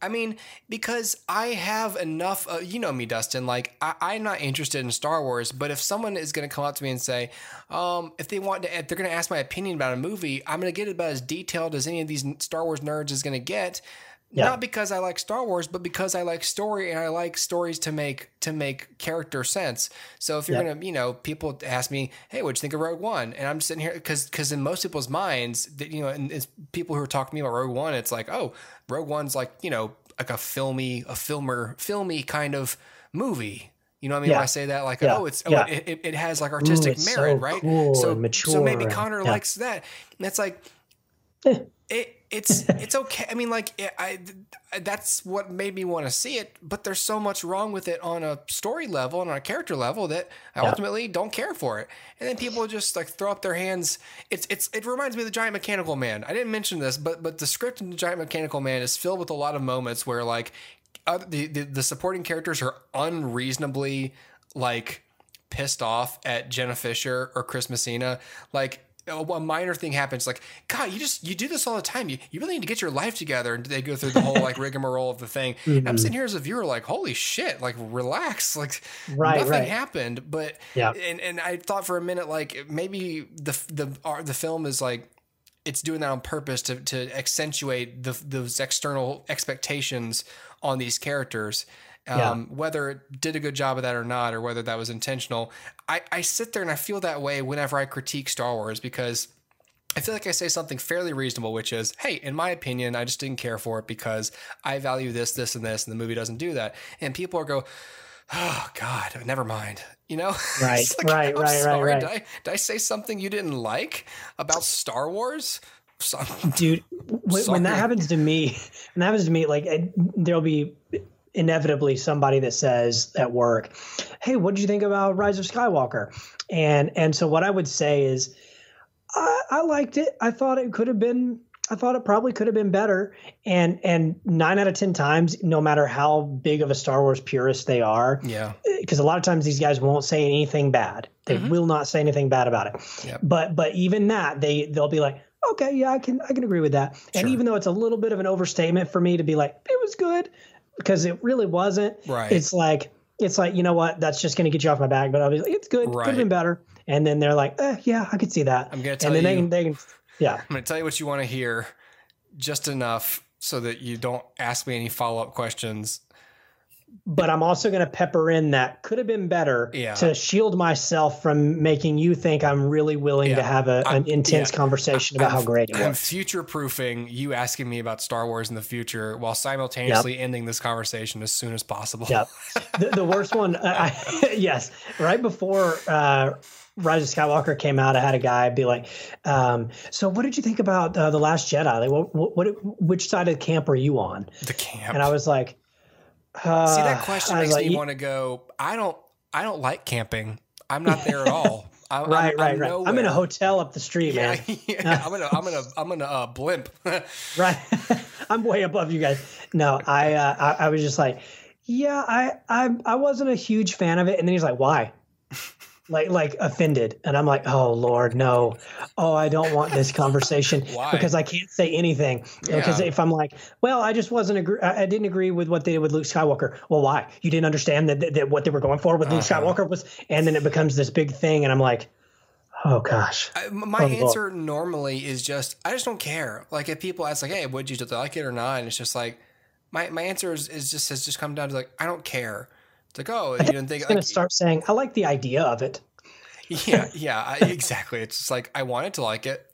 I mean, because I have enough, uh, you know me, Dustin, like I, I'm not interested in Star Wars, but if someone is going to come up to me and say, um, if they want to, if they're going to ask my opinion about a movie, I'm going to get it about as detailed as any of these Star Wars nerds is going to get. Yeah. Not because I like Star Wars, but because I like story and I like stories to make to make character sense. So if you're yeah. going to, you know, people ask me, hey, what'd you think of Rogue One? And I'm sitting here because because in most people's minds, that you know, and it's people who are talking to me about Rogue One, it's like, oh, Rogue One's like, you know, like a filmy, a filmer, filmy kind of movie. You know what I mean? Yeah. When I say that, like, yeah. oh, it's oh, yeah. it, it, it has like artistic Ooh, merit, so right? Cool so, mature. So maybe Connor yeah. likes that. And it's like, it. It's it's okay. I mean, like I, I, that's what made me want to see it. But there's so much wrong with it on a story level and on a character level that I yeah. ultimately don't care for it. And then people just like throw up their hands. It's it's it reminds me of the Giant Mechanical Man. I didn't mention this, but but the script in the Giant Mechanical Man is filled with a lot of moments where like other, the, the the supporting characters are unreasonably like pissed off at Jenna Fischer or Chris Messina, like. A minor thing happens, like, God, you just you do this all the time. You you really need to get your life together. And they go through the whole like rigmarole of the thing. Mm-hmm. And I'm sitting here as a viewer, like, holy shit, like relax, like right, nothing right. happened. But yeah, and and I thought for a minute, like maybe the the uh, the film is like it's doing that on purpose to to accentuate the those external expectations on these characters. Yeah. Um, whether it did a good job of that or not, or whether that was intentional, I, I sit there and I feel that way whenever I critique Star Wars, because I feel like I say something fairly reasonable, which is, hey, in my opinion, I just didn't care for it because I value this, this, and this, and the movie doesn't do that. And people are go, oh God, never mind. You know, right, like, right, I'm right, sorry, right, right. Did I, did I say something you didn't like about Star Wars? So, Dude, when, when that happens to me, when that happens to me, like I, there'll be. inevitably somebody that says at work, hey, what did you think about Rise of Skywalker? And and so what I would say is I, I liked it. I thought it could have been I thought it probably could have been better. And and nine out of ten times, no matter how big of a Star Wars purist they are, yeah, because a lot of times these guys won't say anything bad. They mm-hmm. will not say anything bad about it. Yep. But but even that, they they'll be like, okay, yeah, I can I can agree with that. Sure. And even though it's a little bit of an overstatement for me to be like, it was good. Because it really wasn't. Right. It's like it's like you know what? That's just going to get you off my back. But obviously, it's good. Right. Could have been better. And then they're like, eh, yeah, I could see that. I'm going to tell and then you. They can, they can, yeah. I'm going to tell you what you want to hear, just enough so that you don't ask me any follow up questions. But I'm also going to pepper in that could have been better yeah. to shield myself from making you think I'm really willing yeah. to have a, an intense yeah. conversation about I'm, how great it was. I'm future-proofing you asking me about Star Wars in the future while simultaneously yep. ending this conversation as soon as possible. Yep. The, the worst one, uh, I, yes, right before uh, Rise of Skywalker came out, I had a guy be like, um, so what did you think about uh, The Last Jedi? Like, what, what, which side of the camp are you on? The camp. And I was like... Uh, See, that question makes like, me want to go, I don't I don't like camping. I'm not there at all. I'm, right, I'm, right, I'm right. Nowhere. I'm in a hotel up the street, yeah, man. Yeah, I'm in a, I'm in a, I'm in a uh, blimp. right. I'm way above you guys. No, I, uh, I I was just like, yeah, I, I I wasn't a huge fan of it. And then he's like, why? Like, like offended. And I'm like, oh Lord, no. Oh, I don't want this conversation because I can't say anything. Yeah. Because if I'm like, well, I just wasn't agree. I didn't agree with what they did with Luke Skywalker. Well, why? You didn't understand that, that what they were going for with uh-huh. Luke Skywalker was, and then it becomes this big thing. And I'm like, oh gosh. I, my oh, answer Lord. normally is just, I just don't care. Like if people ask like, hey, would you like it or not? And it's just like, my, my answer is, is just, has just come down to like, I don't care. It's like, oh, you didn't think... I'm going to start saying, I like the idea of it. Yeah, yeah, I, exactly. It's just like, I wanted to like it.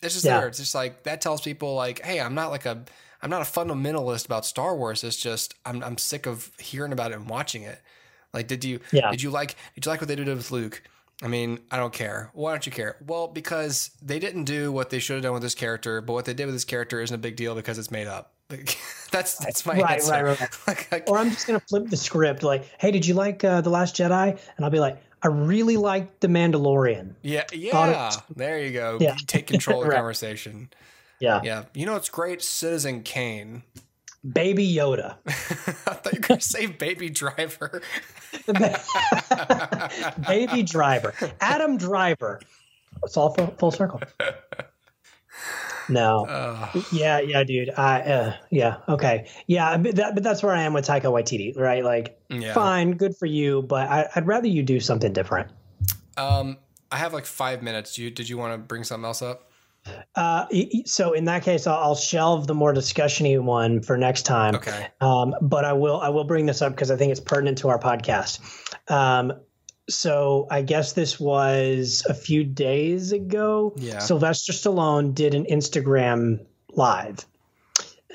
It's just yeah. there. It's just like, that tells people like, hey, I'm not like a, I'm not a fundamentalist about Star Wars. It's just, I'm I'm sick of hearing about it and watching it. Like, did you, yeah. did you like, did you like what they did with Luke? I mean, I don't care. Why don't you care? Well, because they didn't do what they should have done with this character, but what they did with this character isn't a big deal because it's made up. that's that's my right, answer. Right, right, right. like, like, or I'm just going to flip the script like, hey, did you like uh, The Last Jedi? And I'll be like, I really liked The Mandalorian. Yeah, yeah. Was- there you go. Yeah. Take control of the right. conversation. Yeah. Yeah. You know, it's great. Citizen Kane. Baby Yoda. I thought you were going to say Baby Driver. Baby Driver. Adam Driver. It's all full, full circle. No. Oh. Yeah, yeah, dude. I, uh, yeah, okay. Yeah, but, that, but that's where I am with Taika Waititi, right? Like, yeah. Fine, good for you, but I, I'd rather you do something different. Um, I have like five minutes. Do you, did you want to bring something else up? Uh, so in that case, I'll shelve the more discussion-y one for next time. Okay. Um, but I will, I will bring this up because I think it's pertinent to our podcast. Um, so I guess this was a few days ago. Yeah. Sylvester Stallone did an Instagram live,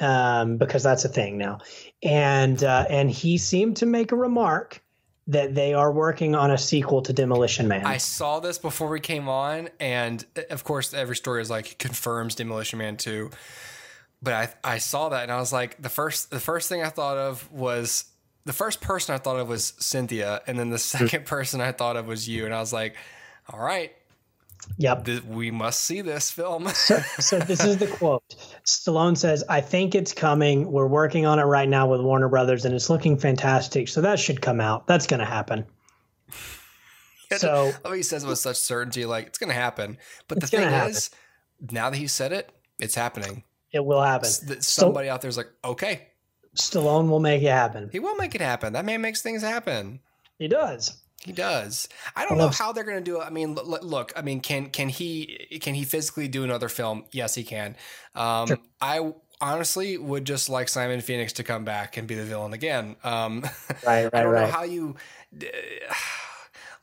um, because that's a thing now. And, uh, and he seemed to make a remark that they are working on a sequel to Demolition Man. I saw this before we came on, and of course, every story is like confirms Demolition Man two. But I I saw that, and I was like, the first the first thing I thought of was the first person I thought of was Cynthia, and then the second person I thought of was you, and I was like, all right. Yep. Th- we must see this film. so, so this is the quote. Stallone says, I think it's coming. We're working on it right now with Warner Brothers, and it's looking fantastic. So that should come out. That's going to happen. So oh, he says it with such certainty, like it's going to happen. But the thing is, now that he said it, it's happening. It will happen. S- somebody St- out there is like, okay. Stallone will make it happen. He will make it happen. That man makes things happen. He does. He does. I don't know how they're going to do it. I mean, look, I mean, can, can he, can he physically do another film? Yes, he can. Um, sure. I honestly would just like Simon Phoenix to come back and be the villain again. Um, right, right, I don't right. know how you uh,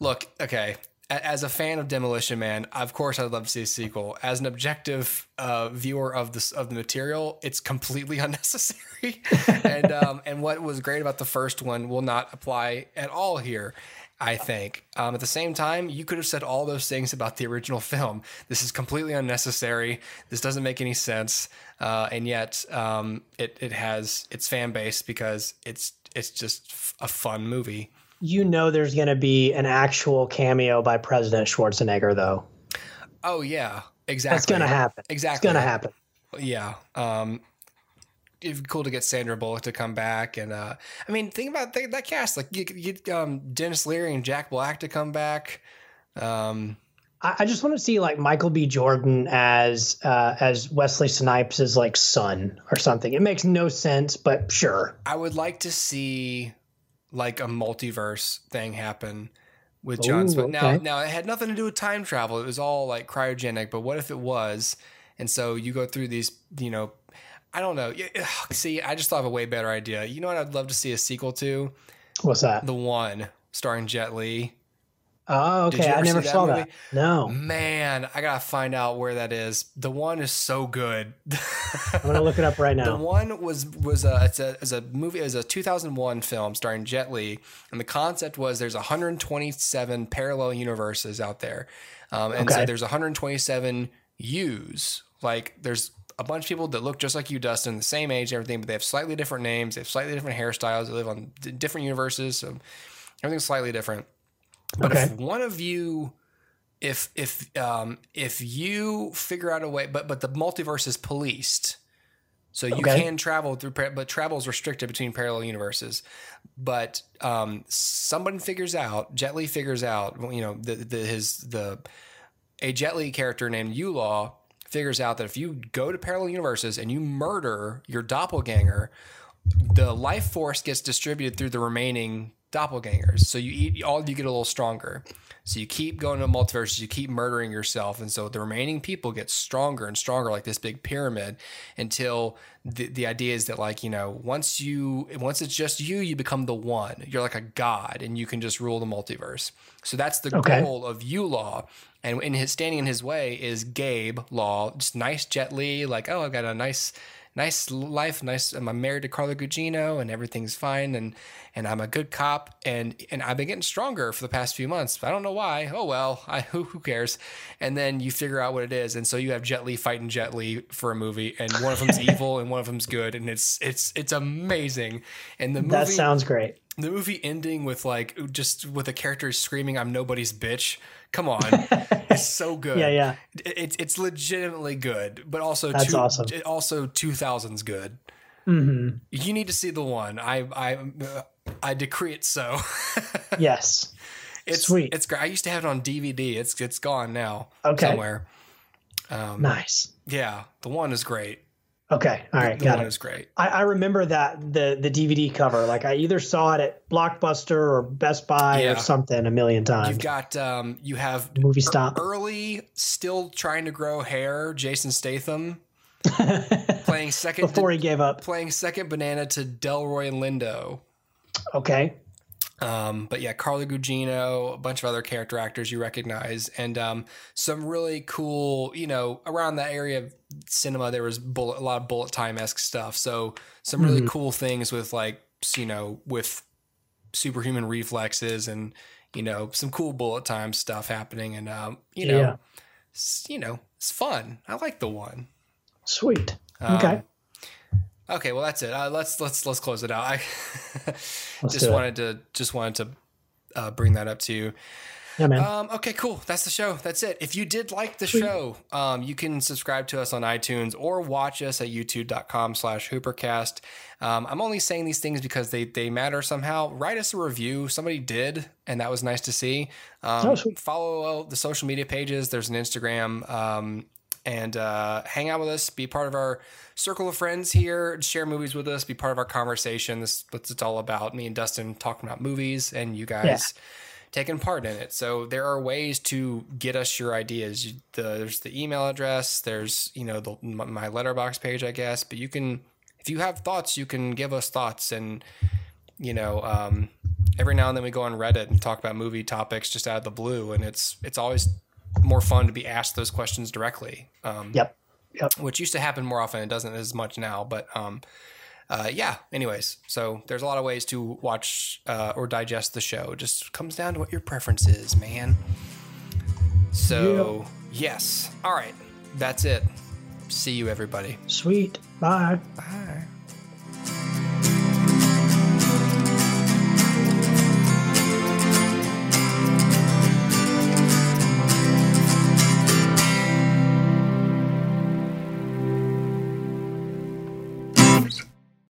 look. Okay. As a fan of Demolition Man, of course, I'd love to see a sequel. As an objective uh, viewer of this of the material, it's completely unnecessary. and um, and what was great about the first one will not apply at all here, I think. Um, at the same time, you could have said all those things about the original film. This is completely unnecessary. This doesn't make any sense. Uh, and yet, um, it it has its fan base because it's it's just a fun movie. You know there's going to be an actual cameo by President Schwarzenegger, though. Oh, yeah, exactly. That's going to happen. Exactly. It's going to happen. Yeah. Um, it'd be cool to get Sandra Bullock to come back. And uh, I mean, think about th- that cast. Like, you could get um, Dennis Leary and Jack Black to come back. Um, I, I just want to see, like, Michael B. Jordan as uh, as Wesley Snipes' like, son or something. It makes no sense, but sure. I would like to see like a multiverse thing happen with John Smith. Now, okay. now it had nothing to do with time travel. It was all like cryogenic, but what if it was? And so you go through these, you know, I don't know. See, I just thought of a way better idea. You know what I'd love to see a sequel to? What's that? The One, starring Jet Li. Oh, okay. I never that saw movie? that. No, man, I gotta find out where that is. The One is so good. I'm gonna look it up right now. The One was was a it's a, it's a movie. It was a two thousand one film starring Jet Li, and the concept was there's one hundred twenty-seven parallel universes out there, um, and okay. so there's one hundred twenty-seven yous. Like there's a bunch of people that look just like you, Dustin, the same age, and everything, but they have slightly different names, they have slightly different hairstyles, they live on d- different universes, so everything's slightly different. But okay. if one of you, if if um, if you figure out a way, but but the multiverse is policed, so you okay. can travel through, but travel is restricted between parallel universes. But um, someone figures out, Jet Li figures out, you know, the, the his the a Jet Li character named Yulaw figures out that if you go to parallel universes and you murder your doppelganger, the life force gets distributed through the remaining doppelgangers, so you eat all you get a little stronger, so you keep going to multiverses, you keep murdering yourself, and so the remaining people get stronger and stronger, like this big pyramid, until the, the idea is that, like, you know, once you once it's just you you become the one, you're like a god and you can just rule the multiverse. So that's the okay. goal of Yulaw, and in his standing in his way is Gabe Law, just nice Jet Li, like, oh, I've got a nice nice life, nice. I'm married to Carla Gugino, and everything's fine, and and I'm a good cop, and and I've been getting stronger for the past few months. But I don't know why. Oh well, I who who cares? And then you figure out what it is, and so you have Jet Li fighting Jet Li for a movie, and one of them's evil, and one of them's good, and it's it's it's amazing. And the movie, that sounds great. The movie ending with like just with the characters screaming, "I'm nobody's bitch." Come on, it's so good. Yeah, yeah. It's it's legitimately good, but also that's two, awesome. Also, two thousands good. Mm-hmm. You need to see the one. I I I decree it so. Yes, it's sweet. It's great. I used to have it on D V D. It's it's gone now. Okay, somewhere. Um, nice. Yeah, the one is great. Okay. All right. The got one it. Is great. I, I remember that the, the D V D cover, like I either saw it at Blockbuster or Best Buy yeah. or something a million times. You've got, um, you have movie stop early, still trying to grow hair. Jason Statham playing second before he gave up playing second banana to Delroy Lindo. Okay. Um, but yeah, Carla Gugino, a bunch of other character actors you recognize, and um, some really cool, you know, around that area of cinema, there was bullet, a lot of bullet time-esque stuff. So some really mm-hmm. cool things with like, you know, with superhuman reflexes and, you know, some cool bullet time stuff happening. And, um, you know, yeah. you know, it's fun. I like the one. Sweet. Um, okay. Okay, well that's it. Uh, let's let's let's close it out. I just wanted to just wanted to uh, bring that up to you. Yeah, man. Um, okay, cool. That's the show. That's it. If you did like the Sweet. show, um, you can subscribe to us on iTunes or watch us at youtube dot com slash hoopercast. Um, I'm only saying these things because they they matter somehow. Write us a review. Somebody did, and that was nice to see. Um, oh, follow the social media pages. There's an Instagram. Um, And uh, hang out with us, be part of our circle of friends here, share movies with us, be part of our conversation. This is what it's all about. Me and Dustin talking about movies and you guys yeah. taking part in it. So there are ways to get us your ideas. You, the, there's the email address. There's, you know, the, my Letterboxd page, I guess. But you can, if you have thoughts, you can give us thoughts. And, you know, um, every now and then we go on Reddit and talk about movie topics just out of the blue. And it's it's always more fun to be asked those questions directly. Um, yep. Yep. Which used to happen more often. It doesn't as much now, but, um, uh, yeah, anyways. So there's a lot of ways to watch, uh, or digest the show. It just comes down to what your preference is, man. So yep. yes. All right. That's it. See you everybody. Sweet. Bye. Bye.